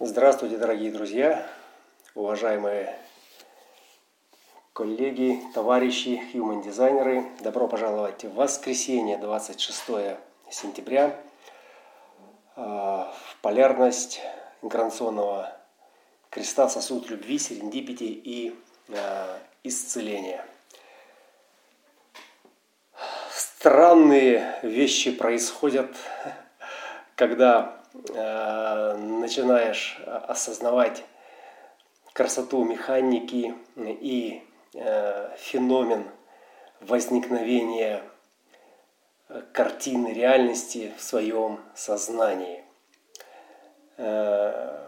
Здравствуйте, дорогие друзья, уважаемые коллеги, товарищи, хьюман-дизайнеры. Добро пожаловать в воскресенье, 26 сентября, в полярность инкарнационного креста, сосуд любви, серендипити и исцеления. Странные вещи происходят, когда начинаешь осознавать красоту механики и феномен возникновения картины реальности в своем сознании. Я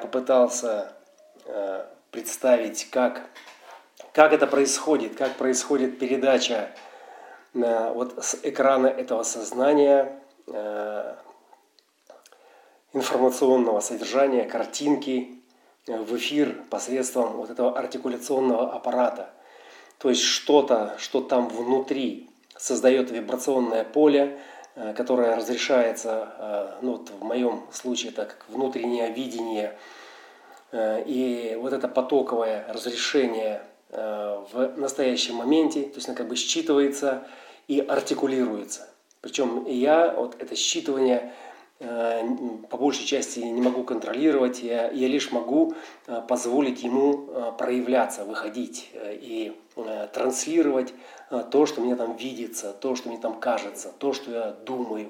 попытался представить, как это происходит, как происходит передача вот с экрана этого сознания информационного содержания, картинки в эфир посредством вот этого артикуляционного аппарата. То есть что-то, что там внутри, создает вибрационное поле, которое разрешается, вот в моем случае, так как внутреннее видение. И вот это потоковое разрешение в настоящем моменте, то есть оно как бы считывается и артикулируется. Причем я вот это считывание по большей части не могу контролировать, я лишь могу позволить ему проявляться, выходить и транслировать то, что мне там видится, то, что мне там кажется, то, что я думаю.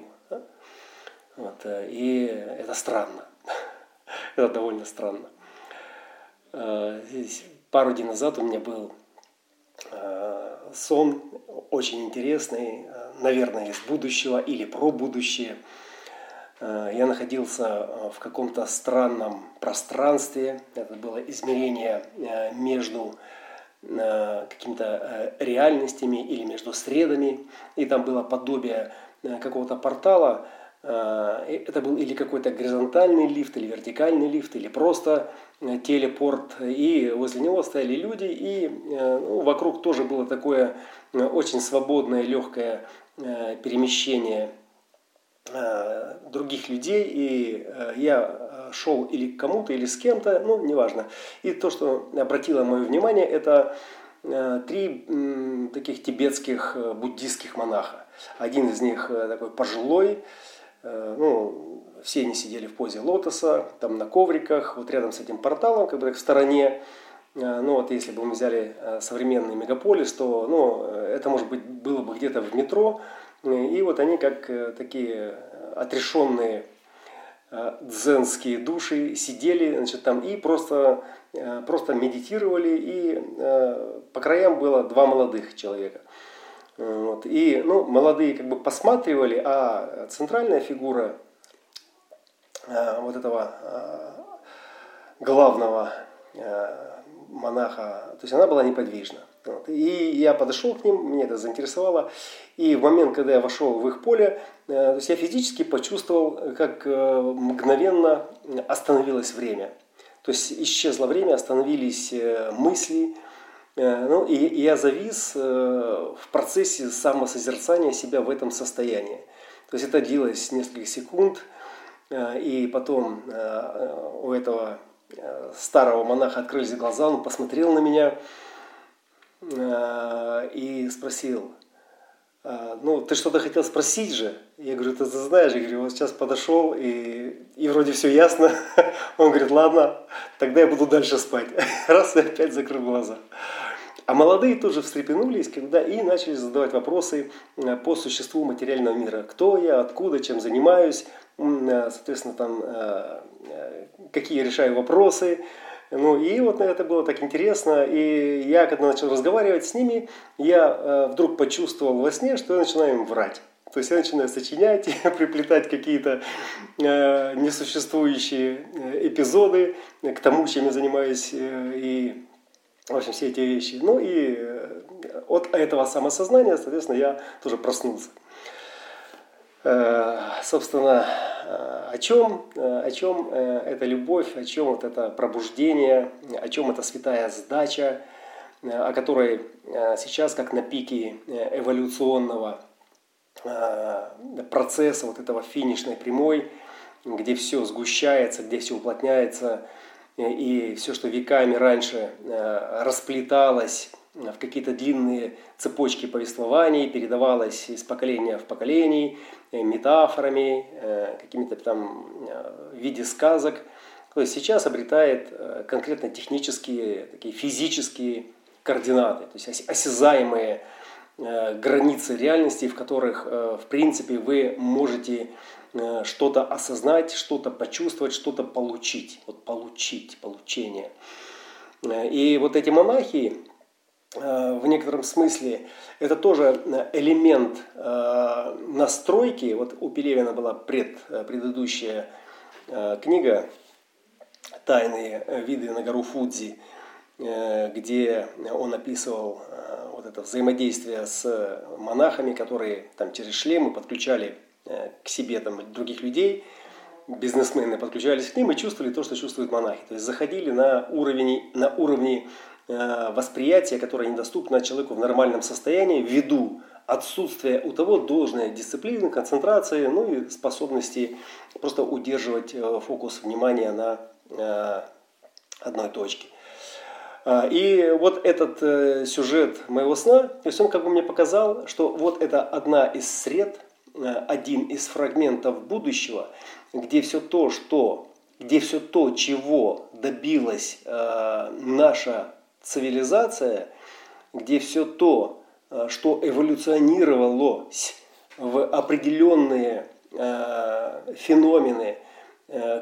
Вот. И это странно. Это довольно странно. Пару дней назад у меня был сон очень интересный, наверное, из будущего или про будущее. Я находился в каком-то странном пространстве. Это было измерение между какими-то реальностями или между средами. И там было подобие какого-то портала. Это был или какой-то горизонтальный лифт, или вертикальный лифт, или просто телепорт. И возле него стояли люди. И вокруг тоже было такое очень свободное, легкое перемещение других людей, и я шел или к кому-то, или с кем-то, неважно. И то, что обратило мое внимание, это три таких тибетских буддийских монаха. Один из них такой пожилой, все они сидели в позе лотоса, там на ковриках, вот рядом с этим порталом, как бы так в стороне. Если бы мы взяли современный мегаполис, то это, может быть, было бы где-то в метро. И вот они, как такие отрешенные дзенские души, сидели там и просто медитировали. И по краям было два молодых человека. Вот. И молодые как бы посматривали, а центральная фигура вот этого главного монаха, то есть она была неподвижна. Вот. И я подошел к ним, меня это заинтересовало. И в момент, когда я вошел в их поле, то есть я физически почувствовал, как мгновенно остановилось время. То есть исчезло время, остановились мысли. И я завис в процессе самосозерцания себя в этом состоянии. То есть это длилось несколько секунд. И потом у этого старого монаха открылись глаза, он посмотрел на меня и спросил: ты что-то хотел спросить же? Я говорю: ты знаешь, вот сейчас подошел и вроде все ясно. Он говорит: ладно, тогда я буду дальше спать. Раз, и опять закрыл глаза. А молодые тоже встрепенулись, и начали задавать вопросы по существу материального мира. Кто я, откуда, чем занимаюсь, соответственно, какие решаю вопросы. И вот это было так интересно. И я, когда начал разговаривать с ними, я вдруг почувствовал во сне, что я начинаю им врать. То есть я начинаю сочинять, приплетать какие-то несуществующие эпизоды к тому, чем я занимаюсь, и в общем, все эти вещи. И от этого самосознания, соответственно, я тоже проснулся. Собственно, о чем эта любовь, о чем вот это пробуждение, о чем эта святая сдача, о которой сейчас, как на пике эволюционного процесса, вот этого финишной прямой, где все сгущается, где все уплотняется, и все, что веками раньше расплеталось в какие-то длинные цепочки повествований, передавалось из поколения в поколение метафорами, какими-то там в виде сказок, то есть сейчас обретает конкретно технические, такие физические координаты, то есть осязаемые границы реальности, в которых, в принципе, вы можете что-то осознать, что-то почувствовать, что-то получить. Вот получить, получение. И вот эти монахи, в некотором смысле, это тоже элемент настройки. Вот у Пелевина была предыдущая книга «Тайные виды на гору Фудзи», где он описывал вот это взаимодействие с монахами, которые там через шлемы подключали к себе там других людей, бизнесмены подключались к ним и чувствовали то, что чувствуют монахи. То есть заходили на уровни восприятия, которое недоступно человеку в нормальном состоянии, ввиду отсутствия у того должной дисциплины, концентрации, ну и способности просто удерживать фокус внимания на одной точке. И вот этот сюжет моего сна, то есть он как бы мне показал, что вот это одна из сред, один из фрагментов будущего, где все то, чего добилась наша цивилизация, где все то, что эволюционировалось в определенные феномены,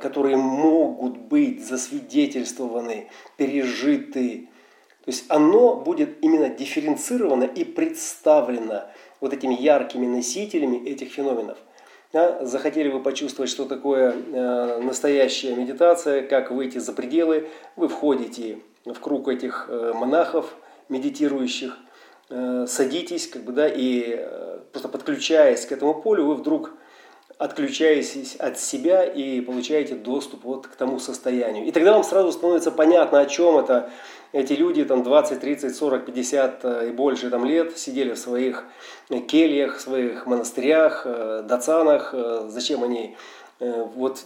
которые могут быть засвидетельствованы, пережиты. То есть оно будет именно дифференцировано и представлено вот этими яркими носителями этих феноменов. Да? Захотели вы почувствовать, что такое настоящая медитация, как выйти за пределы, вы входите в круг этих монахов, медитирующих, садитесь, и просто подключаясь к этому полю, вы вдруг отключаетесь от себя и получаете доступ вот к тому состоянию. И тогда вам сразу становится понятно, о чем это. Эти люди там 20, 30, 40, 50 и больше там лет сидели в своих кельях, в своих монастырях, дацанах. Зачем они вот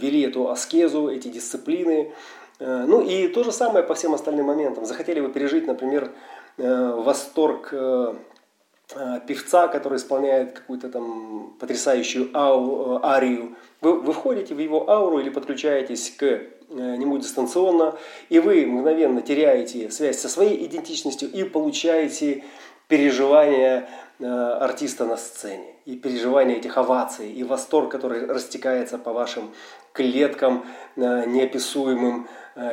вели эту аскезу, эти дисциплины. Ну и то же самое по всем остальным моментам. Захотели вы пережить, например, восторг певца, который исполняет какую-то там потрясающую арию. Вы входите в его ауру или подключаетесь к нему дистанционно, и вы мгновенно теряете связь со своей идентичностью и получаете переживания артиста на сцене, и переживания этих оваций, и восторг, который растекается по вашим клеткам неописуемым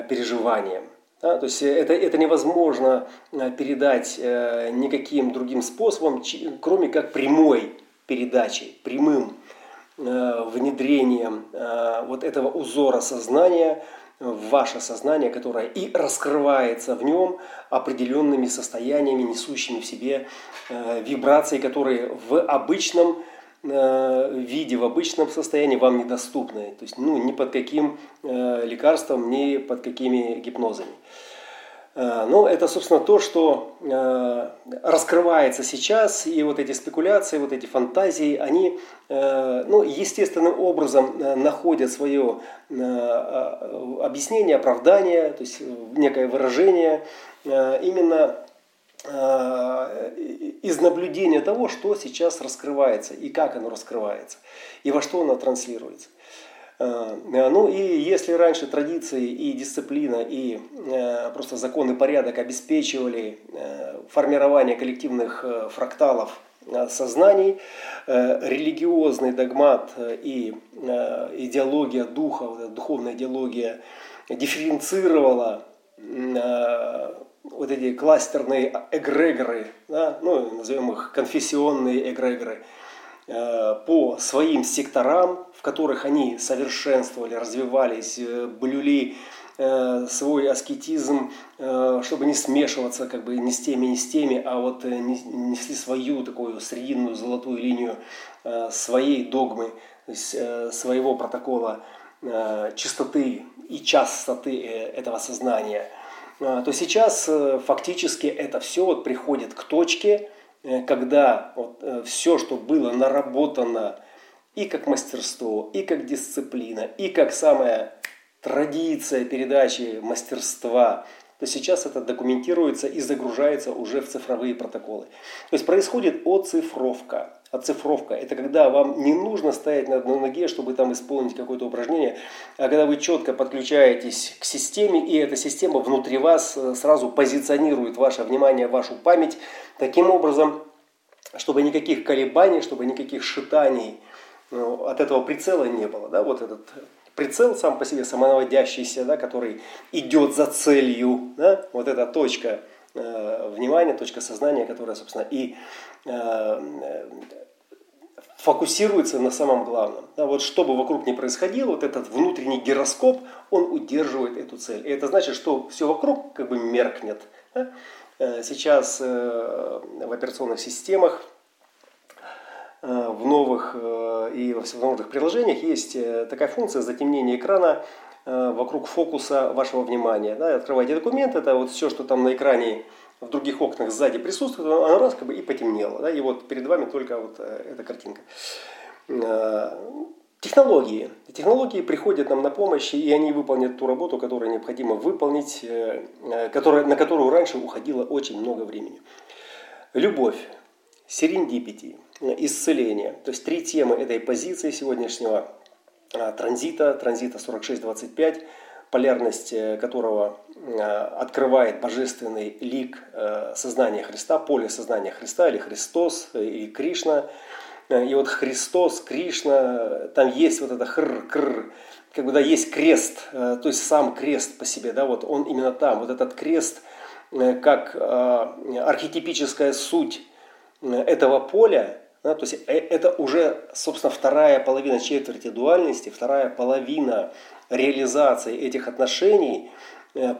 переживанием. Да, то есть это невозможно передать никаким другим способом, кроме как прямой передачей, прямым внедрением вот этого узора сознания в ваше сознание, которое и раскрывается в нем определенными состояниями, несущими в себе вибрации, которые в обычном виде, в обычном состоянии вам недоступны. То есть ни под каким лекарством, ни под какими гипнозами. Но это, собственно, то, что раскрывается сейчас. И вот эти спекуляции, вот эти фантазии, они естественным образом находят свое объяснение, оправдание, то есть некое выражение именно из наблюдения того, что сейчас раскрывается и как оно раскрывается, и во что оно транслируется. Ну и если раньше традиции и дисциплина, и просто закон и порядок обеспечивали формирование коллективных фракталов сознаний, религиозный догмат и идеология духа, духовная идеология дифференцировала вот эти кластерные эгрегоры, да, назовем их конфессионные эгрегоры, по своим секторам, в которых они совершенствовали, развивались, блюли свой аскетизм, чтобы не смешиваться ни с теми, ни с теми, а вот несли свою такую срединную золотую линию своей догмы, то есть своего протокола чистоты и частоты этого сознания. То сейчас фактически это все приходит к точке, когда все, что было наработано и как мастерство, и как дисциплина, и как самая традиция передачи мастерства, то сейчас это документируется и загружается уже в цифровые протоколы. То есть происходит оцифровка. Оцифровка – это когда вам не нужно стоять на одной ноге, чтобы там исполнить какое-то упражнение, а когда вы четко подключаетесь к системе, и эта система внутри вас сразу позиционирует ваше внимание, вашу память таким образом, чтобы никаких колебаний, чтобы никаких шатаний от этого прицела не было. Да? Вот этот прицел сам по себе самонаводящийся, да, который идет за целью, да? Вот эта точка внимания, точка сознания, которая, собственно, и фокусируется на самом главном. Да, вот что бы вокруг ни происходило, вот этот внутренний гироскоп, он удерживает эту цель. И это значит, что все вокруг как бы меркнет. Да? Сейчас в операционных системах, в новых и во всевозможных приложениях есть такая функция затемнения экрана вокруг фокуса вашего внимания. Да? Открываете документ, это вот все, что там на экране в других окнах сзади присутствует, оно раз как бы и потемнело. Да? И вот перед вами только вот эта картинка. Технологии. Технологии приходят нам на помощь, и они выполнят ту работу, которую необходимо выполнить, на которую раньше уходило очень много времени. Любовь, серендипити, исцеление. То есть три темы этой позиции сегодняшнего транзита 46-25, полярность которого открывает божественный лик сознания Христа, поле сознания Христа, или Христос, или Кришна. И вот Христос, Кришна, там есть вот это хр-кр, как бы, да, есть крест, то есть сам крест по себе, да, вот он именно там, вот этот крест, как архетипическая суть этого поля, да, то есть это уже, собственно, вторая половина четверти дуальности, вторая половина реализации этих отношений,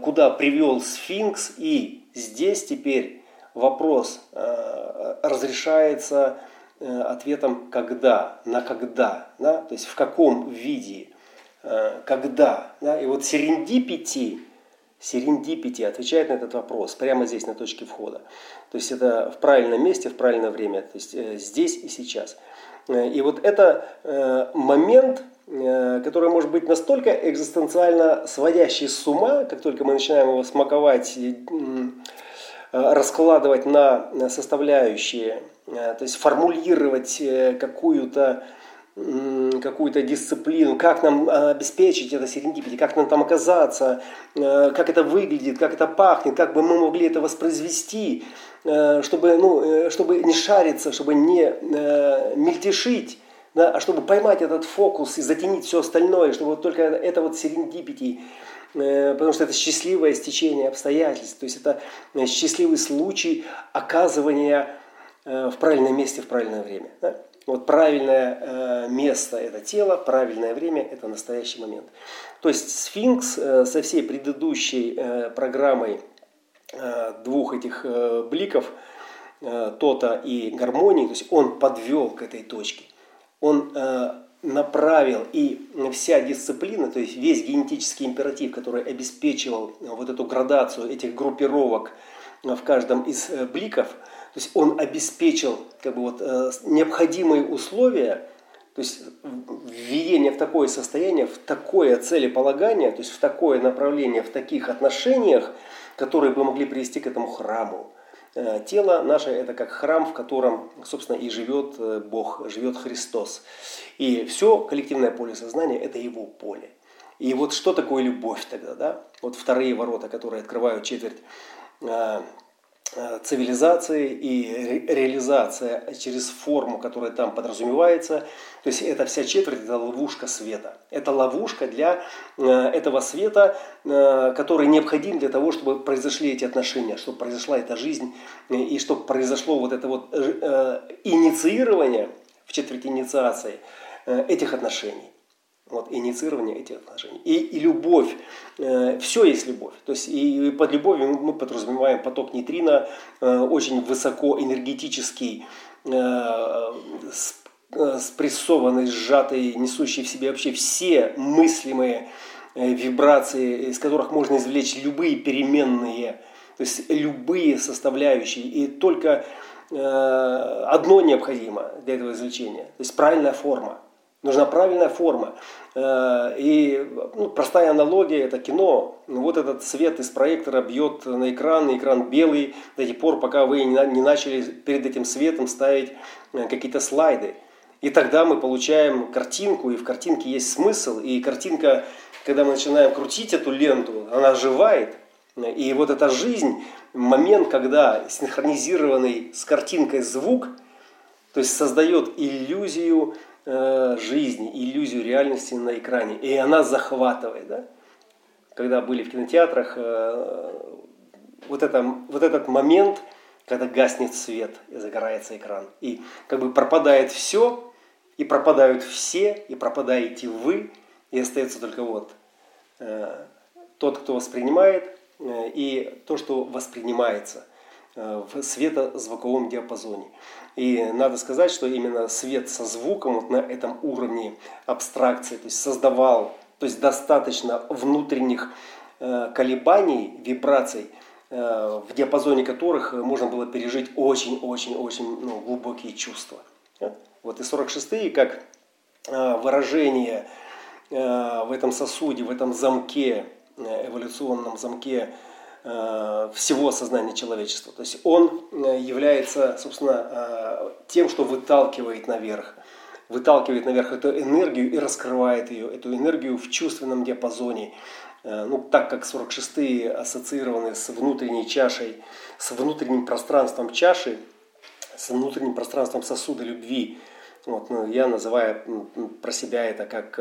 куда привел Сфинкс, и здесь теперь вопрос разрешается ответом «когда», «на когда», да? То есть в каком виде, когда. Да? И вот серендипити отвечает на этот вопрос прямо здесь, на точке входа. То есть это в правильном месте, в правильное время, то есть здесь и сейчас. И вот это момент, который может быть настолько экзистенциально сводящий с ума, как только мы начинаем его смаковать, раскладывать на составляющие, то есть формулировать какую-то дисциплину, как нам обеспечить это серендипити, как нам там оказаться, как это выглядит, как это пахнет, как бы мы могли это воспроизвести, чтобы не шариться, чтобы не мельтешить, да, а чтобы поймать этот фокус и затянить все остальное, чтобы вот только это вот серендипити, потому что это счастливое стечение обстоятельств, то есть это счастливый случай оказывания в правильном месте, в правильное время. Да? Вот правильное место – это тело, правильное время – это настоящий момент. То есть Сфинкс со всей предыдущей программой двух этих бликов, Тота и Гармонии, то есть он подвел к этой точке. Он направил, и вся дисциплина, то есть весь генетический императив, который обеспечивал вот эту градацию этих группировок в каждом из бликов, то есть он обеспечил как бы, вот, необходимые условия, то есть введение в такое состояние, в такое целеполагание, то есть в такое направление, в таких отношениях, которые бы могли привести к этому храму. Тело наше – это как храм, в котором, собственно, и живет Бог, живет Христос. И все коллективное поле сознания – это его поле. И вот что такое любовь тогда? Да? Вот вторые ворота, которые открывают четверть цивилизации и реализация через форму, которая там подразумевается. То есть это вся четверть, это ловушка света. Это ловушка для этого света, который необходим для того, чтобы произошли эти отношения, чтобы произошла эта жизнь и чтобы произошло вот это вот инициирование в четверти инициации этих отношений. Вот, инициирование этих отношений. И любовь. Все есть любовь. То есть и под любовью мы подразумеваем поток нейтрино, очень высокоэнергетический, спрессованный, сжатый, несущий в себе вообще все мыслимые вибрации, из которых можно извлечь любые переменные, то есть любые составляющие. И только одно необходимо для этого извлечения. То есть правильная форма. Нужна правильная форма. И простая аналогия – это кино. Вот этот свет из проектора бьет на экран, и экран белый до тех пор, пока вы не начали перед этим светом ставить какие-то слайды. И тогда мы получаем картинку, и в картинке есть смысл. И картинка, когда мы начинаем крутить эту ленту, она оживает. И вот эта жизнь, момент, когда синхронизированный с картинкой звук, то есть создает иллюзию жизни, иллюзию реальности на экране. И она захватывает. Да? Когда были в кинотеатрах, вот этот момент, когда гаснет свет и загорается экран. И как бы пропадает все, и пропадают все, и пропадаете вы, и остается только вот тот, кто воспринимает, и то, что воспринимается в светозвуковом диапазоне. И надо сказать, что именно свет со звуком вот на этом уровне абстракции, то есть создавал, то есть достаточно внутренних колебаний, вибраций, в диапазоне которых можно было пережить очень-очень-очень глубокие чувства. Вот и 46-е, как выражение в этом сосуде, в этом замке, эволюционном замке всего сознания человечества. То есть он является, собственно, тем, что выталкивает наверх. Выталкивает наверх эту энергию и раскрывает ее, эту энергию в чувственном диапазоне. Так как 46-е ассоциированы с внутренней чашей, с внутренним пространством чаши, с внутренним пространством сосуда любви. Я называю про себя это как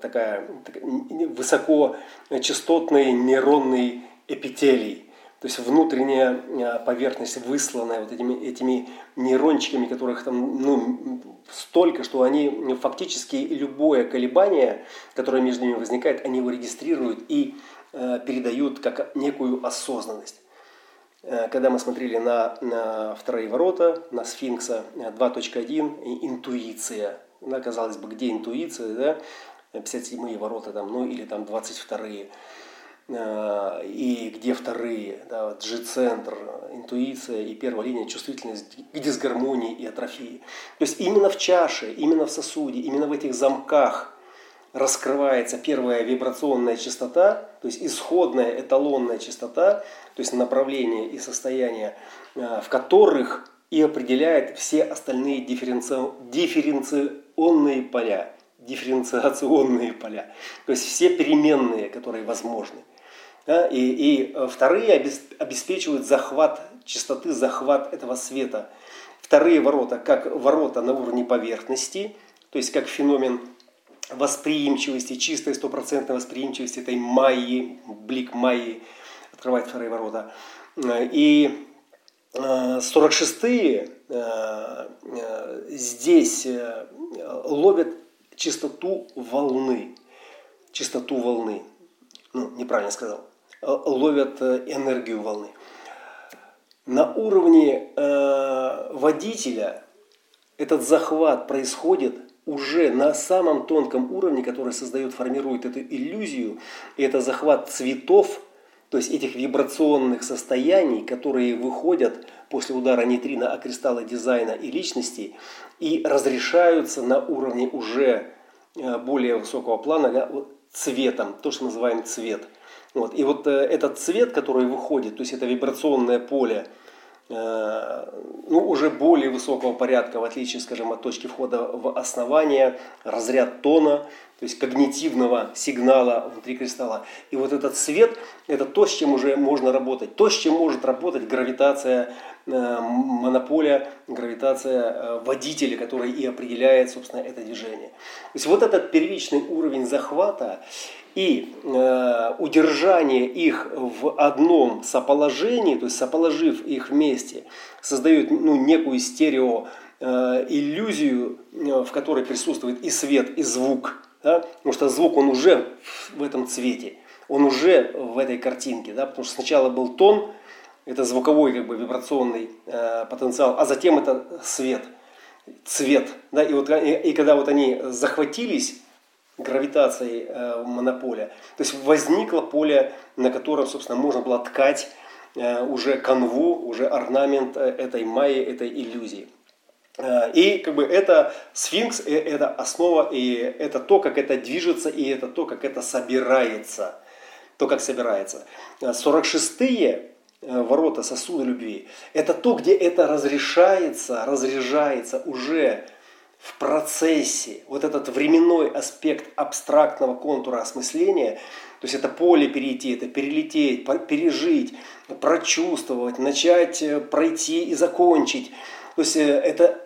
такая высокочастотный нейронный эпителий. То есть внутренняя поверхность высланная вот этими нейрончиками, которых там столько, что они фактически любое колебание, которое между ними возникает, они его регистрируют и передают как некую осознанность. Когда мы смотрели на вторые ворота, на Сфинкса 2.1, интуиция. Казалось бы, где интуиция, да? 57-е ворота там, или там 22-е. И где вторые, да, G-центр, интуиция и первая линия, чувствительность к дисгармонии и атрофии. То есть именно в чаше, именно в сосуде, именно в этих замках раскрывается первая вибрационная частота, то есть исходная эталонная частота, то есть направление и состояние, в которых и определяет все остальные дифференциационные поля, то есть все переменные, которые возможны. И вторые обеспечивают захват частоты, захват этого света. Вторые ворота, как ворота на уровне поверхности, то есть как феномен восприимчивости, чистой стопроцентной восприимчивости этой майи, блик майи, открывает вторые ворота. И 46-е здесь ловят частоту волны. Неправильно сказал. Ловят энергию волны. На уровне водителя этот захват происходит уже на самом тонком уровне, который создает, формирует эту иллюзию. И это захват цветов, то есть этих вибрационных состояний, которые выходят после удара нейтрино о кристаллы дизайна и личности и разрешаются на уровне уже более высокого плана цветом, то, что мы называем цвет. И этот цвет, который выходит, то есть это вибрационное поле, уже более высокого порядка, в отличие, скажем, от точки входа в основание, разряд тона, то есть когнитивного сигнала внутри кристалла. И вот этот свет – это то, с чем уже можно работать, то, с чем может работать гравитация монополя, гравитация водителя, который и определяет, собственно, это движение. То есть вот этот первичный уровень захвата и удержание их в одном соположении, то есть соположив их вместе, создает некую стереоиллюзию, в которой присутствует и свет, и звук. Да? Потому что звук, он уже в этом цвете, он уже в этой картинке. Да? Потому что сначала был тон, это звуковой вибрационный потенциал, а затем это цвет. Да? И когда они захватились гравитацией монополя, то есть возникло поле, на котором, собственно, можно было ткать уже канву, уже орнамент этой майи, этой иллюзии. И как бы это сфинкс, это основа, и это то, как это движется, и это то, как это собирается. То, как собирается. 46-е ворота, сосуды любви, это то, где это разряжается уже в процессе. Вот этот временной аспект абстрактного контура осмысления, то есть это поле перейти, это перелететь, пережить, прочувствовать, начать, пройти и закончить. То есть это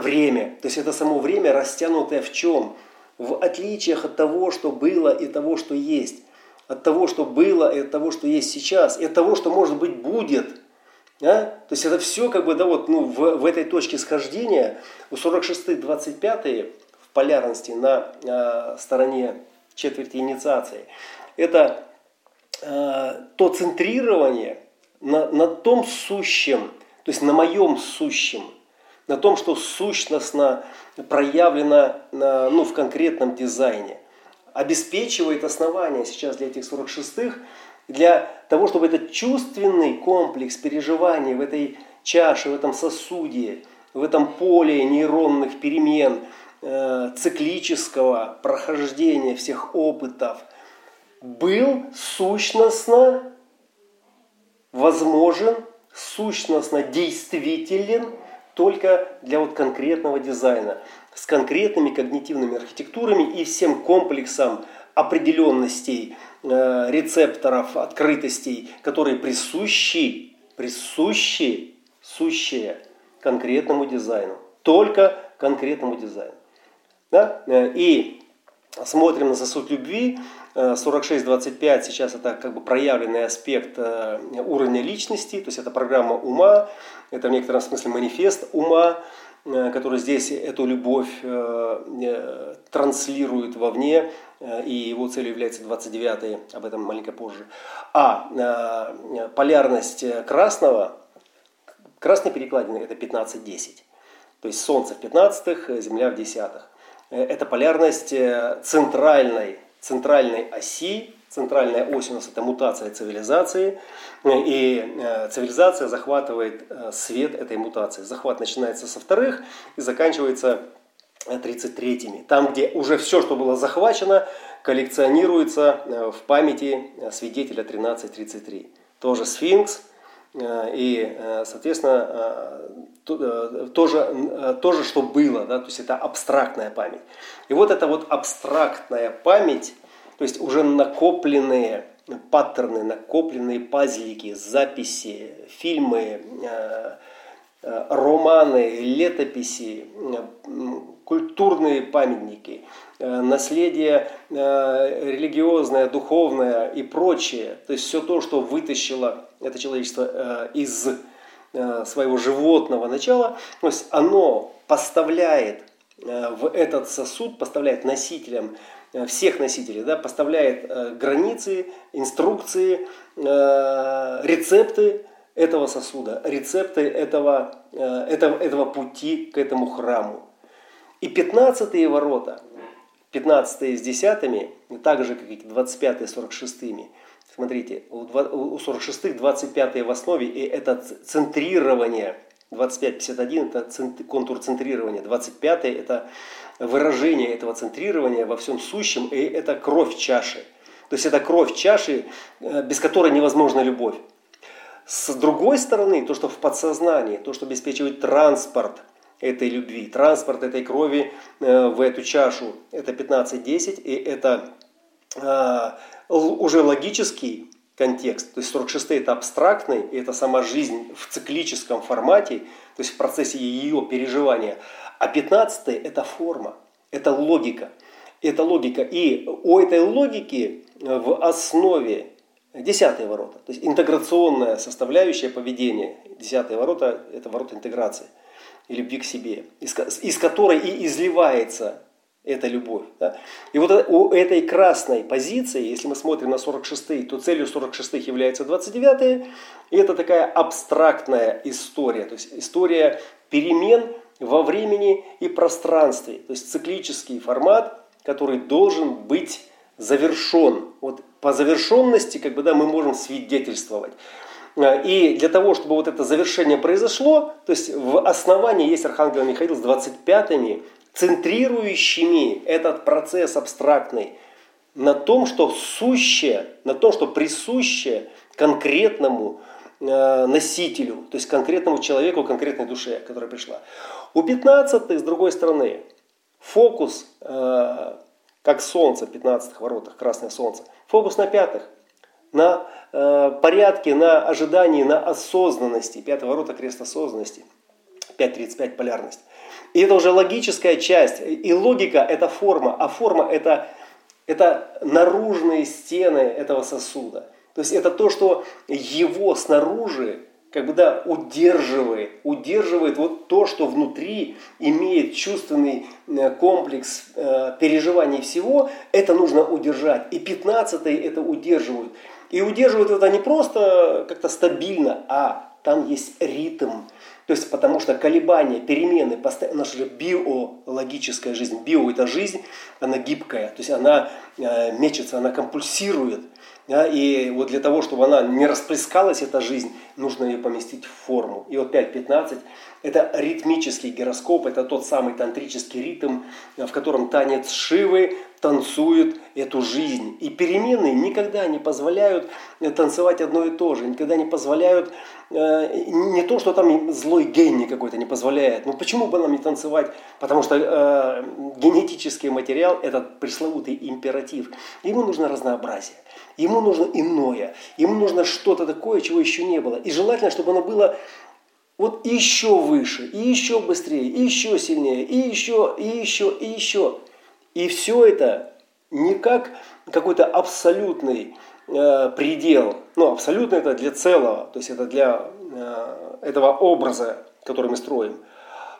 время, то есть это само время, растянутое в чем? В отличиях от того, что было и того, что есть. От того, что было и от того, что есть сейчас. И от того, что, может быть, будет. А? То есть это все как бы, да, вот, ну, в этой точке схождения у 46-х 25-е в полярности на стороне четверти инициации. Это то центрирование на том сущем, то есть на моем сущем, на том, что сущностно проявлено ну, в конкретном дизайне, обеспечивает основания сейчас для этих 46-х, для того, чтобы этот чувственный комплекс переживаний в этой чаше, в этом сосуде, в этом поле нейронных перемен, циклического прохождения всех опытов, был сущностно возможен, сущностно действителен только для вот конкретного дизайна, с конкретными когнитивными архитектурами и всем комплексом определенностей, рецепторов, открытостей, которые присущие конкретному дизайну, только конкретному дизайну. Да? И смотрим на сосуд любви. 46-25 сейчас это как бы проявленный аспект уровня личности, то есть это программа ума, это в некотором смысле манифест ума, который здесь эту любовь транслирует вовне, и его целью является 29-й, об этом маленько позже. А полярность красной перекладины это 15-10, то есть Солнце в 15-х, Земля в 10-х. Это полярность центральной оси, центральная ось у нас – это мутация цивилизации, и цивилизация захватывает свет этой мутации. Захват начинается со вторых и заканчивается 33-ми. Там, где уже все, что было захвачено, коллекционируется в памяти свидетеля 1333. Тоже сфинкс, и, соответственно, тоже что было, да? То есть это абстрактная память. И вот эта вот абстрактная память, то есть уже накопленные паттерны, накопленные пазлики, записи, фильмы, романы, летописи, культурные памятники, наследие религиозное, духовное и прочее. То есть все то, что вытащило это человечество из своего животного начала, то есть оно поставляет в этот сосуд, поставляет носителям, всех носителей, да, поставляет границы, инструкции, рецепты этого сосуда, рецепты этого пути к этому храму. И 15-е ворота, 15-е с 10-ми, так же, как и 25-е с 46-ми, смотрите, у 46-х 25-е в основе, и это центрирование, 25-51 это контур центрирования, 25-е это выражение этого центрирования во всем сущем, и это кровь чаши. То есть это кровь чаши, без которой невозможна любовь. С другой стороны, то, что в подсознании, то, что обеспечивает транспорт этой любви, транспорт этой крови в эту чашу, это 15-10, и это уже логический контекст. То есть 46-й это абстрактный, и это сама жизнь в циклическом формате, то есть в процессе ее переживания. А 15-й это форма, это логика. Это логика. И у этой логики в основе 10-е ворота, то есть интеграционная составляющая поведения. 10-е ворота – это ворота интеграции и любви к себе, из которой и изливается эта любовь. Да? И вот у этой красной позиции, если мы смотрим на 46-е, то целью 46-х является 29-е. И это такая абстрактная история, то есть история перемен во времени и пространстве. То есть циклический формат, который должен быть завершен. Вот по завершенности как бы, да, мы можем свидетельствовать. И для того, чтобы вот это завершение произошло, то есть в основании есть Архангел Михаил с 25-ми, центрирующими этот процесс абстрактный на том, что сущее, на том, что присуще конкретному носителю, то есть конкретному человеку, конкретной душе, которая пришла. У 15-х, с другой стороны, фокус, как солнце в 15-х воротах, красное солнце, фокус на 5-х, на порядке, на ожидании, на осознанности, 5-й ворота, крест осознанности, 5.35 полярность. И это уже логическая часть, и логика – это форма, а форма – это наружные стены этого сосуда. То есть это то, что его снаружи как бы, да, удерживает вот то, что внутри имеет чувственный комплекс переживаний всего, это нужно удержать. И 15-е это удерживают. И удерживают это не просто как-то стабильно, а там есть ритм. То есть потому что колебания, перемены, наша биологическая жизнь, био – это жизнь, она гибкая, то есть она мечется, она компульсирует. Да, и вот для того, чтобы она не расплескалась, эта жизнь, нужно ее поместить в форму. И вот 5.15 – это ритмический гироскоп, это тот самый тантрический ритм, в котором танец Шивы танцует эту жизнь. И перемены никогда не позволяют танцевать одно и то же, никогда не позволяют, не то, что там злой гений какой-то не позволяет, но почему бы нам не танцевать? Потому что генетический материал – это пресловутый императив, ему нужно разнообразие. Ему нужно иное, ему нужно что-то такое, чего еще не было. И желательно, чтобы оно было вот еще выше, и еще быстрее, и еще сильнее, и еще, и еще, и еще. И все это не как какой-то абсолютный предел. Ну, абсолютно это для целого, то есть это для этого образа, который мы строим.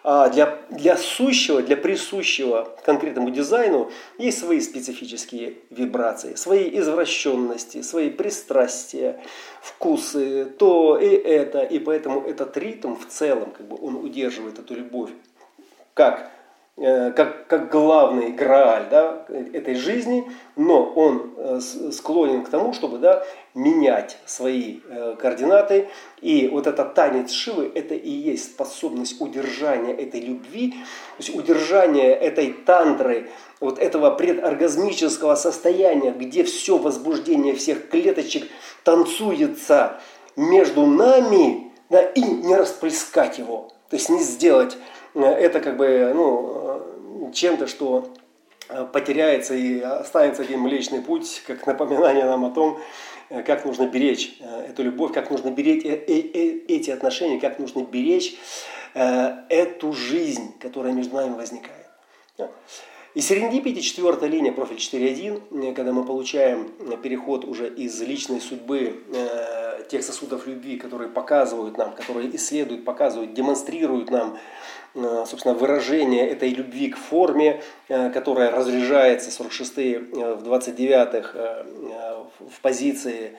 А для сущего, для присущего конкретному дизайну есть свои специфические вибрации, свои извращенности, свои пристрастия, вкусы, то и это. И поэтому этот ритм в целом, как бы он удерживает эту любовь как главный грааль, да, этой жизни, но он склонен к тому, чтобы, да, менять свои координаты. И вот этот танец Шивы – это и есть способность удержания этой любви, то есть удержания этой тантры, вот этого предоргазмического состояния, где все возбуждение всех клеточек танцуется между нами, да, и не расплескать его, то есть не сделать это как бы, ну, чем-то, что потеряется и останется один Млечный Путь, как напоминание нам о том, как нужно беречь эту любовь, как нужно беречь эти отношения, как нужно беречь эту жизнь, которая между нами возникает. И серендипити, 4-я линия, профиль 4.1, когда мы получаем переход уже из личной судьбы тех сосудов любви, которые показывают нам, которые исследуют, показывают, демонстрируют нам, собственно, выражение этой любви к форме, которая разряжается 46-е в 29-х в позиции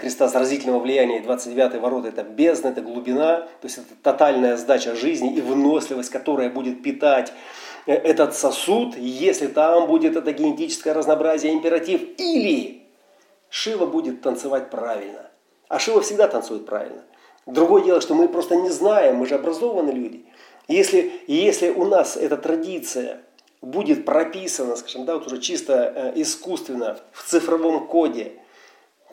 креста заразительного влияния, 29-й ворот – это бездна, это глубина, то есть это тотальная сдача жизни и выносливость, которая будет питать этот сосуд, если там будет это генетическое разнообразие, императив, или Шива будет танцевать правильно. А Шива всегда танцует правильно. Другое дело, что мы просто не знаем, мы же образованные люди. Если у нас эта традиция будет прописана, скажем, да, вот уже чисто искусственно в цифровом коде,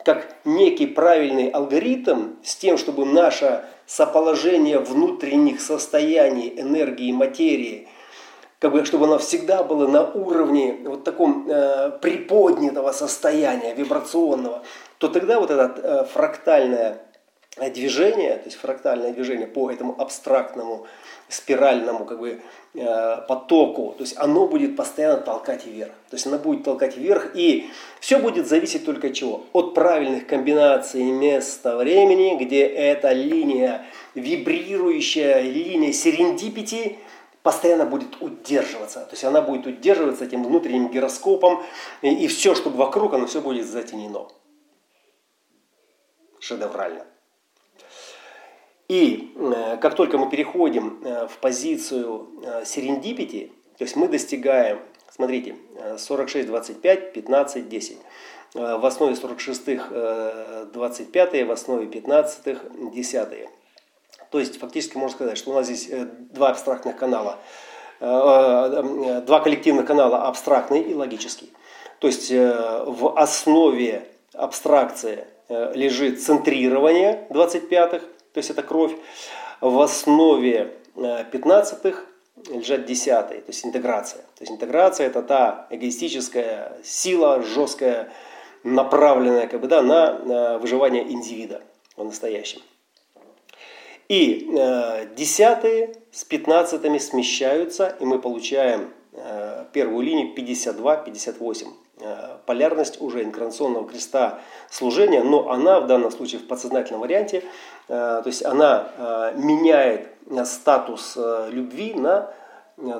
как некий правильный алгоритм с тем, чтобы наше соположение внутренних состояний, энергии, материи, как бы, чтобы оно всегда было на уровне вот таком приподнятого состояния, вибрационного, то тогда вот это фрактальное движение по этому абстрактному спиральному как бы, потоку, то есть оно будет постоянно толкать вверх. То есть оно будет толкать вверх, и все будет зависеть только от чего? От правильных комбинаций места, времени, где эта линия, вибрирующая линия серендипити, постоянно будет удерживаться. То есть она будет удерживаться этим внутренним гироскопом, и все, что вокруг, оно все будет затенено. Шедеврально. И как только мы переходим в позицию серендипити, то есть мы достигаем Смотрите, 46, 25, 15, 10. В основе 46-х 25-е, в основе 15-х 10-е. То есть фактически можно сказать, что у нас здесь два абстрактных канала, два коллективных канала, абстрактный и логический. То есть в основе абстракции лежит центрирование 25-х, то есть это кровь. В основе 15-х лежат 10-е, то есть интеграция. То есть интеграция – это та эгоистическая сила, жесткая, направленная как бы, да, на выживание индивида по-настоящему. И 10-е с 15-ми смещаются, и мы получаем первую линию 52-58. Полярность уже инкарнационного креста служения, но она в данном случае в подсознательном варианте, то есть она меняет статус любви на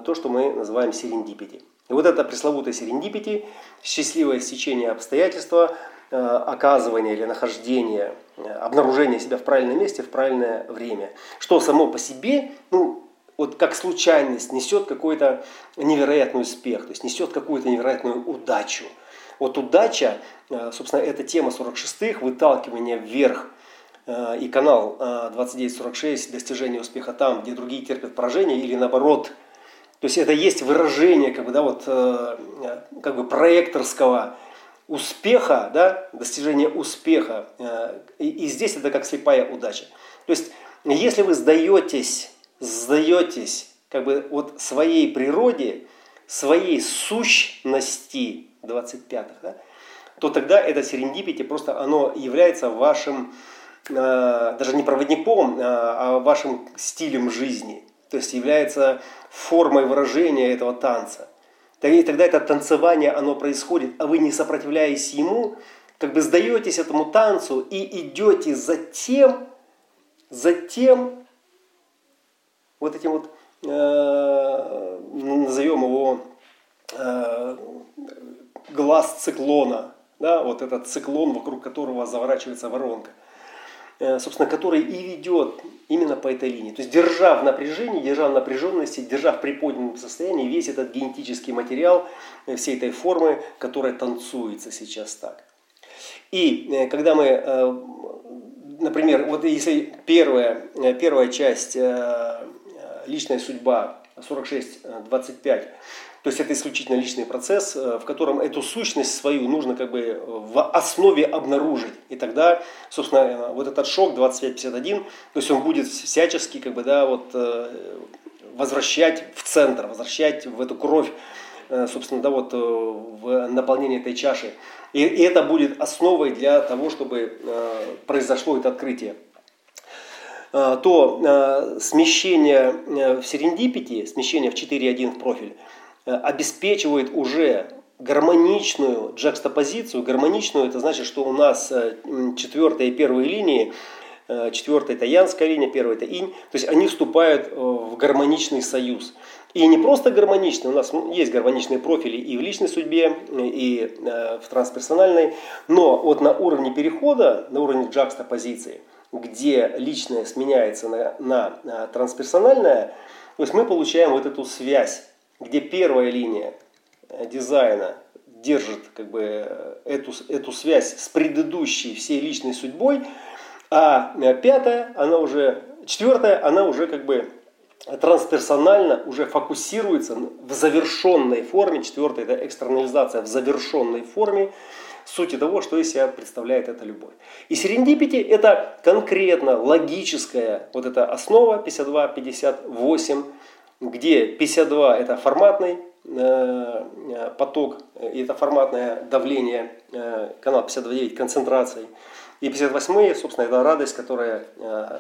то, что мы называем серендипити. И вот это пресловутое серендипити, счастливое стечение обстоятельства, оказывание или нахождение, обнаружение себя в правильном месте в правильное время, что само по себе, ну, вот как случайность несет какой-то невероятный успех, то есть несет какую-то невероятную удачу. Вот удача, собственно, это тема 46-х, выталкивание вверх и канал 29-46, достижение успеха там, где другие терпят поражение или наоборот. То есть это есть выражение как бы, да, вот, как бы проекторского успеха, да, достижение успеха. И здесь это как слепая удача. То есть если вы сдаетесь как бы от своей природе, своей сущности 25-х, да, то тогда это серендипити просто оно является вашим, даже не проводником, а вашим стилем жизни. То есть является формой выражения этого танца. И тогда это танцевание, оно происходит, а вы, не сопротивляясь ему, как бы сдаетесь этому танцу и идете за тем, вот этим вот, назовем его глаз циклона, да, вот этот циклон, вокруг которого заворачивается воронка, собственно, который и ведет именно по этой линии. То есть держа в напряжении, держа в напряженности, держа в приподнятом состоянии весь этот генетический материал всей этой формы, которая танцуется сейчас так. И когда мы, например, вот если первая часть личная судьба 46-25, то есть это исключительно личный процесс, в котором эту сущность свою нужно как бы в основе обнаружить. И тогда, собственно, вот этот шок 25-51, то есть он будет всячески как бы, да, вот, возвращать в центр, возвращать в эту кровь, собственно, да, вот, в наполнение этой чаши. И это будет основой для того, чтобы произошло это открытие. То смещение в серендипити, смещение в 4.1 в профиль, обеспечивает уже гармоничную джекстопозицию. Гармоничную – это значит, что у нас четвертая и первая линии, четвертая – это янская линия, первая – это инь, то есть они вступают в гармоничный союз. И не просто гармоничный, у нас есть гармоничные профили и в личной судьбе, и в трансперсональной, но вот на уровне перехода, на уровне джекстопозиции, где личное сменяется на трансперсональное, то есть мы получаем вот эту связь, где первая линия дизайна держит как бы эту связь с предыдущей всей личной судьбой, а четвертая, она уже как бы трансперсонально уже фокусируется в завершенной форме, четвертая это экстернализация в завершенной форме, сути того, что из себя представляет эта любовь. И серендипити – это конкретно логическая вот эта основа 52-58, где 52 – это форматный поток, и это форматное давление, канал 52-9 – концентрацией. И 58-е, собственно, это радость, которая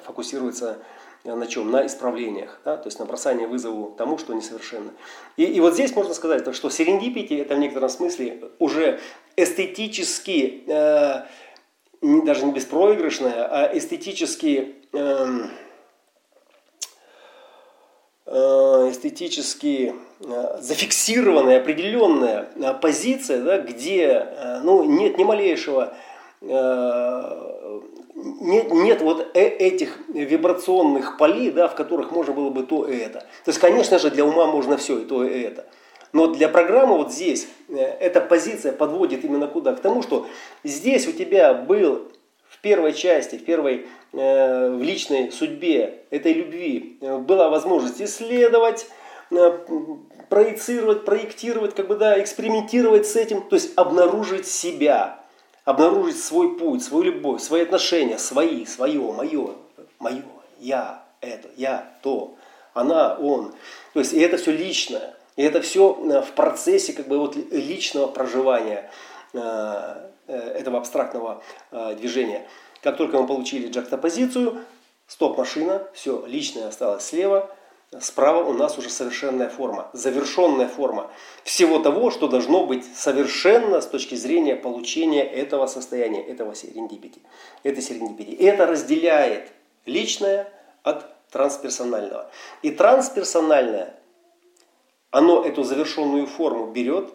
фокусируется на чем? На исправлениях, да? То есть на бросании вызову тому, что несовершенно. И вот здесь можно сказать, что серендипити – это в некотором смысле уже эстетически, даже не беспроигрышное, а эстетически зафиксированная, определенная позиция, да, где нет ни малейшего... Нет вот этих вибрационных полей, да, в которых можно было бы то и это. То есть, конечно же, для ума можно все и то и это. Но для программы вот здесь эта позиция подводит именно куда? К тому, что здесь у тебя был в первой части, в личной судьбе этой любви была возможность исследовать, проецировать, проектировать, экспериментировать с этим, то есть обнаружить себя, обнаружить свой путь, свою любовь, свои отношения, свое, мое, я, то, она, он. То есть и это все личное, и это все в процессе личного проживания этого абстрактного движения. Как только мы получили джактапозицию, стоп-машина, все, личное осталось слева, справа у нас уже совершенная форма, завершенная форма всего того, что должно быть совершенно с точки зрения получения этого состояния, этого серендипити. Это разделяет личное от трансперсонального. И трансперсональное, оно эту завершенную форму берет,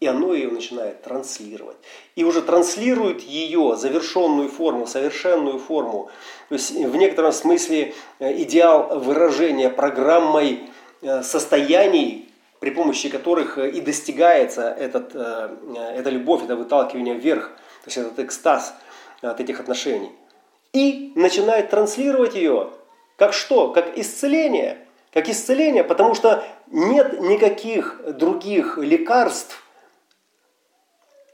и оно ее начинает транслировать. И уже транслирует ее завершенную форму, совершенную форму. То есть в некотором смысле идеал выражения программой состояний, при помощи которых и достигается эта любовь, это выталкивание вверх, то есть этот экстаз от этих отношений. И начинает транслировать ее как что? Как исцеление. Как исцеление, потому что нет никаких других лекарств,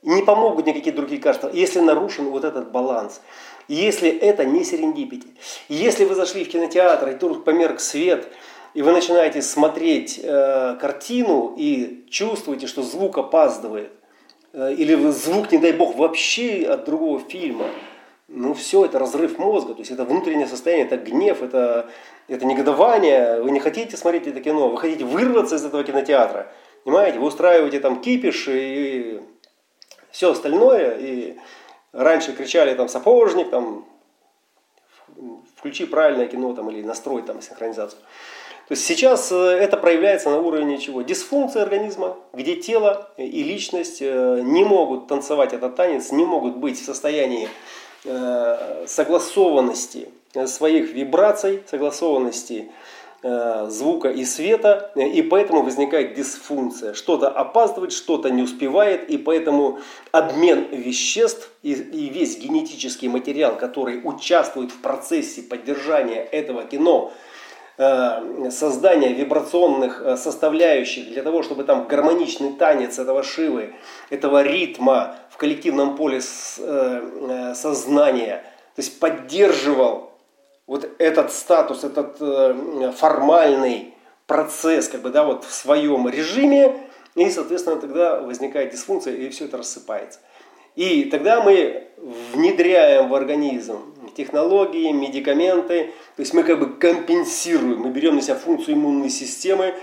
не помогут никакие другие лекарства, если нарушен вот этот баланс. Если это не серендипити. Если вы зашли в кинотеатр, и тут померк свет, и вы начинаете смотреть картину, и чувствуете, что звук опаздывает, или звук, не дай бог, вообще от другого фильма, все, это разрыв мозга, то есть это внутреннее состояние, это гнев, это негодование, вы не хотите смотреть это кино, вы хотите вырваться из этого кинотеатра, понимаете, вы устраиваете там кипиш и все остальное, и раньше кричали сапожник, включи правильное кино, или настрой синхронизацию. То есть сейчас это проявляется на уровне чего? Дисфункции организма, где тело и личность не могут танцевать этот танец, не могут быть в состоянии согласованности своих вибраций, согласованности звука и света, и поэтому возникает дисфункция. Что-то опаздывает, что-то не успевает, и поэтому обмен веществ и весь генетический материал, который участвует в процессе поддержания этого кино, создания вибрационных составляющих для того, чтобы гармоничный танец этого Шивы, этого ритма в коллективном поле сознания, то есть поддерживал вот этот статус, этот формальный процесс в своем режиме, и, соответственно, тогда возникает дисфункция, и все это рассыпается. И тогда мы внедряем в организм технологии, медикаменты, то есть мы компенсируем, мы берем на себя функцию иммунной системы,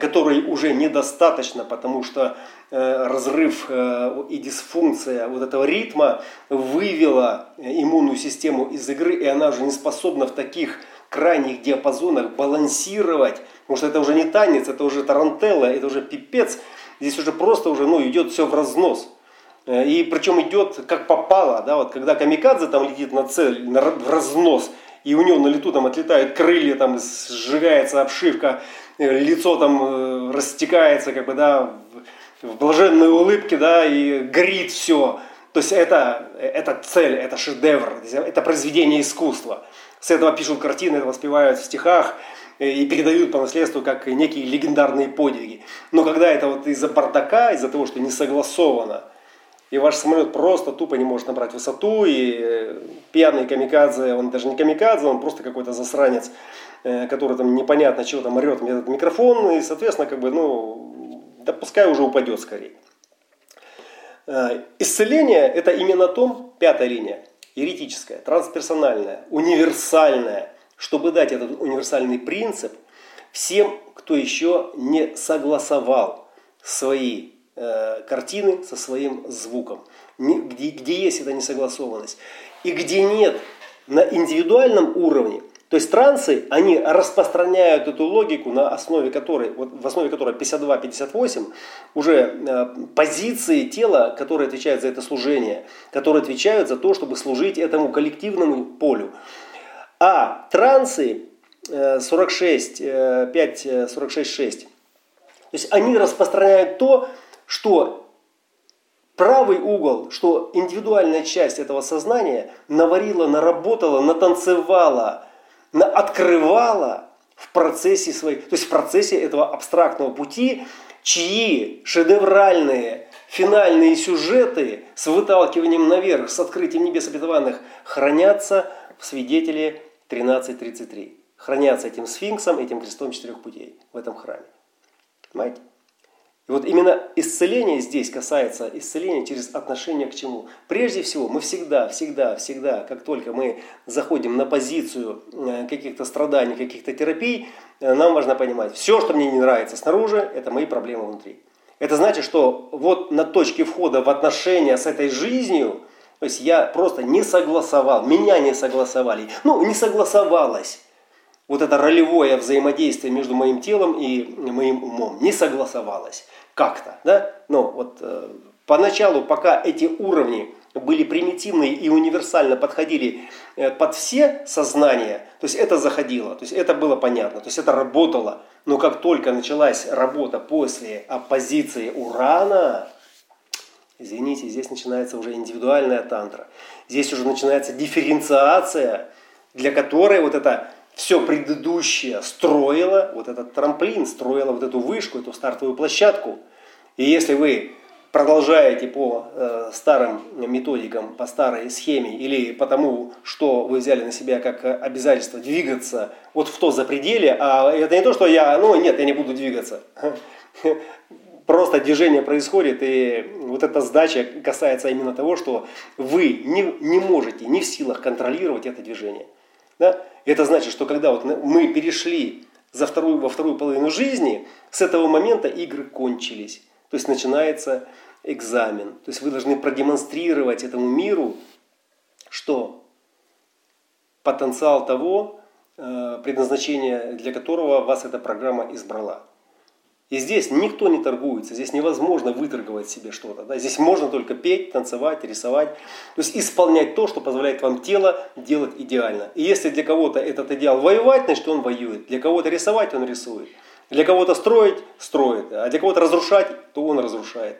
которой уже недостаточно, потому что разрыв и дисфункция вот этого ритма вывела иммунную систему из игры, и она уже не способна в таких крайних диапазонах балансировать, потому что это уже не танец, это уже тарантелла, это уже пипец, здесь уже просто идет все в разнос. И причем идет как попало, когда камикадзе летит на цель, в разнос, и у него на лету отлетают крылья, сжигается обшивка, лицо растекается, в блаженной улыбке, и горит все. То есть это цель, это шедевр, это произведение искусства. С этого пишут картины, это воспевают в стихах и передают по наследству как некие легендарные подвиги. Но когда это из-за бардака, из-за того, что не согласовано, и ваш самолет просто тупо не может набрать высоту, и пьяный камикадзе, он даже не камикадзе, он просто какой-то засранец, который непонятно чего орет в этот микрофон, и, соответственно, да пускай уже упадет скорее. Исцеление – это именно пятая линия, еретическая, трансперсональная, универсальная, чтобы дать этот универсальный принцип всем, кто еще не согласовал свои картины со своим звуком, где есть эта несогласованность и где нет на индивидуальном уровне. То есть трансы, они распространяют эту логику, в основе которой 52-58 уже позиции тела, которые отвечают за это служение, которые отвечают за то, чтобы служить этому коллективному полю. А трансы 46-5-46-6, То есть они распространяют то, что правый угол, что индивидуальная часть этого сознания наварила, наработала, натанцевала, открывала в процессе своей, то есть в процессе этого абстрактного пути, чьи шедевральные финальные сюжеты с выталкиванием наверх, с открытием небес обетованных, хранятся в свидетеле 13.33. Хранятся этим сфинксом, этим крестом четырех путей в этом храме. Понимаете? И вот именно исцеление здесь касается исцеления через отношение к чему? Прежде всего, мы всегда, как только мы заходим на позицию каких-то страданий, каких-то терапий, нам важно понимать, все, что мне не нравится снаружи, это мои проблемы внутри. Это значит, что вот на точке входа в отношения с этой жизнью, то есть я просто не согласовал, меня не согласовали, не согласовалось. Вот это ролевое взаимодействие между моим телом и моим умом не согласовалось как-то. Да? Поначалу, пока эти уровни были примитивные и универсально подходили под все сознания, то есть это заходило, то есть это было понятно, то есть это работало. Но как только началась работа после оппозиции Урана, извините, здесь начинается уже индивидуальная тантра. Здесь уже начинается дифференциация, для которой вот это... Все предыдущее строило вот этот трамплин, строило вот эту вышку, эту стартовую площадку. И если вы продолжаете по старым методикам, по старой схеме или по тому, что вы взяли на себя как обязательство двигаться вот в то запределье, а это не то, что я не буду двигаться. Просто движение происходит, и вот эта сдача касается именно того, что вы не можете, не в силах контролировать это движение. Да? Это значит, что когда мы перешли во вторую половину жизни, с этого момента игры кончились. То есть начинается экзамен. То есть вы должны продемонстрировать этому миру, что потенциал того, предназначение для которого вас эта программа избрала. И здесь никто не торгуется, здесь невозможно выторговать себе что-то. Да? Здесь можно только петь, танцевать, рисовать. То есть исполнять то, что позволяет вам тело делать идеально. И если для кого-то этот идеал воевать, значит он воюет. Для кого-то рисовать, он рисует. Для кого-то строить, строит. А для кого-то разрушать, то он разрушает.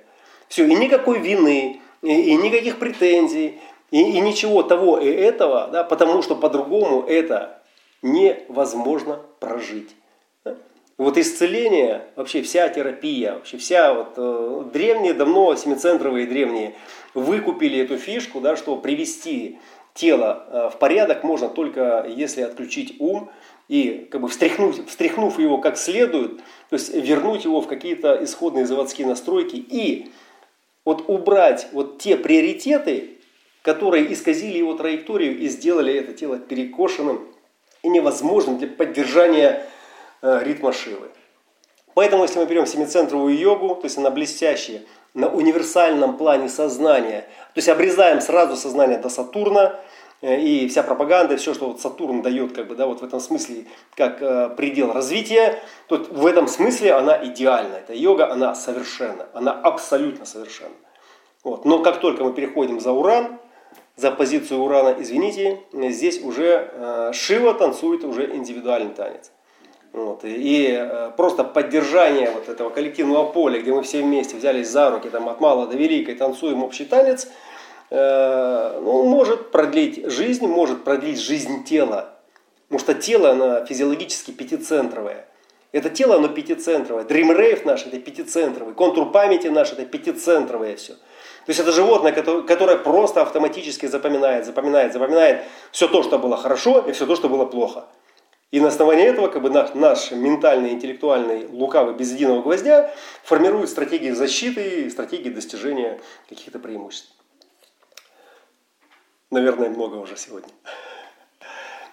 Все, и никакой вины, и никаких претензий, и ничего того и этого, да? Потому что по-другому это невозможно прожить. Вот исцеление, вообще вся терапия, вообще вся древние, давно семицентровые древние выкупили эту фишку, да, что привести тело в порядок можно только если отключить ум и как бы встряхнув его как следует, то есть вернуть его в какие-то исходные заводские настройки и убрать те приоритеты, которые исказили его траекторию и сделали это тело перекошенным и невозможным для поддержания ритма Шивы. Поэтому, если мы берем семицентровую йогу, то есть она блестящая на универсальном плане сознания, то есть обрезаем сразу сознание до Сатурна, и вся пропаганда, все, что Сатурн дает, в этом смысле, как предел развития, то в этом смысле она идеальна. Эта йога, она совершенна, она абсолютно совершенна. Но как только мы переходим за Уран, за позицию Урана, извините, здесь уже Шива танцует уже индивидуальный танец. И просто поддержание этого коллективного поля, где мы все вместе взялись за руки, от мала до велика, и танцуем общий танец, может продлить жизнь тела. Потому что тело, оно физиологически пятицентровое. Это тело, оно пятицентровое. Дримрейв наш, это пятицентровый. Контур памяти наш, это пятицентровое все. То есть это животное, которое просто автоматически запоминает все то, что было хорошо, и все то, что было плохо. И на основании этого наш ментальный, интеллектуальный, лукавый, без единого гвоздя формирует стратегии защиты, стратегии достижения каких-то преимуществ. Наверное, много уже сегодня.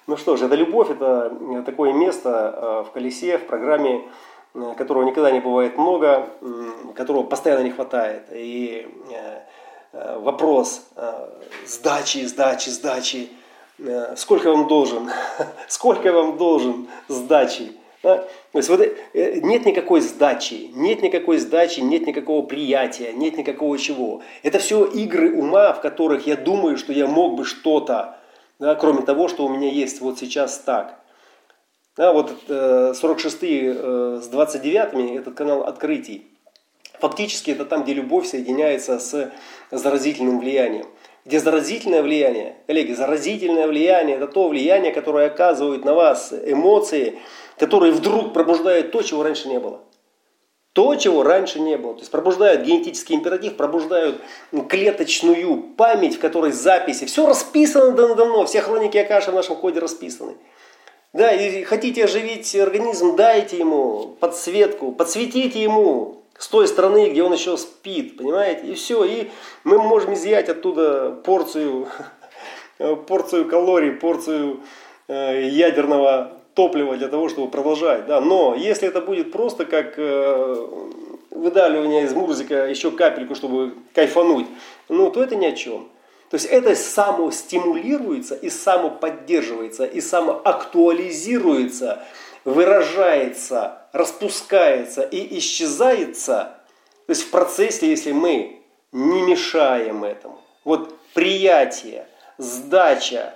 Ну что ж, это любовь, это такое место в колесе, в программе, которого никогда не бывает много, которого постоянно не хватает. И вопрос сдачи. Сколько я вам должен сдачи? Да? То есть нет никакой сдачи, нет никакого приятия, нет никакого чего. Это все игры ума, в которых я думаю, что я мог бы что-то, да, кроме того, что у меня есть вот сейчас так. Да, вот 46-е с 29-ми, этот канал открытий. Фактически это там, где любовь соединяется с заразительным влиянием. Где заразительное влияние, коллеги, заразительное влияние – это то влияние, которое оказывают на вас эмоции, которые вдруг пробуждают то, чего раньше не было. То, чего раньше не было. То есть пробуждают генетический императив, пробуждают клеточную память, в которой записи. Все расписано давно, все хроники Акаши в нашем коде расписаны. Да, и хотите оживить организм, дайте ему подсветку, подсветите ему с той стороны, где он еще спит, понимаете? И все, и мы можем изъять оттуда порцию калорий, порцию ядерного топлива для того, чтобы продолжать. Да? Но если это будет просто как выдавливание из мурзика еще капельку, чтобы кайфануть, ну то это ни о чем. То есть это само стимулируется и само поддерживается, и само актуализируется, выражается, распускается и исчезается. То есть в процессе, если мы не мешаем этому. Вот приятие, сдача,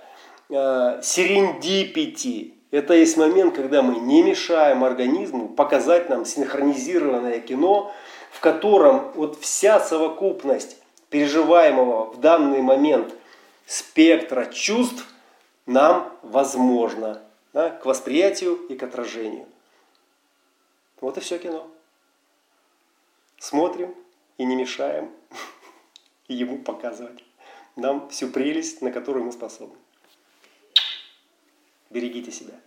серендипити. Это есть момент, когда мы не мешаем организму показать нам синхронизированное кино, в котором вот вся совокупность переживаемого в данный момент спектра чувств нам возможно, да, к восприятию и к отражению. Вот и все кино. Смотрим и не мешаем ему показывать нам всю прелесть, на которую мы способны. Берегите себя.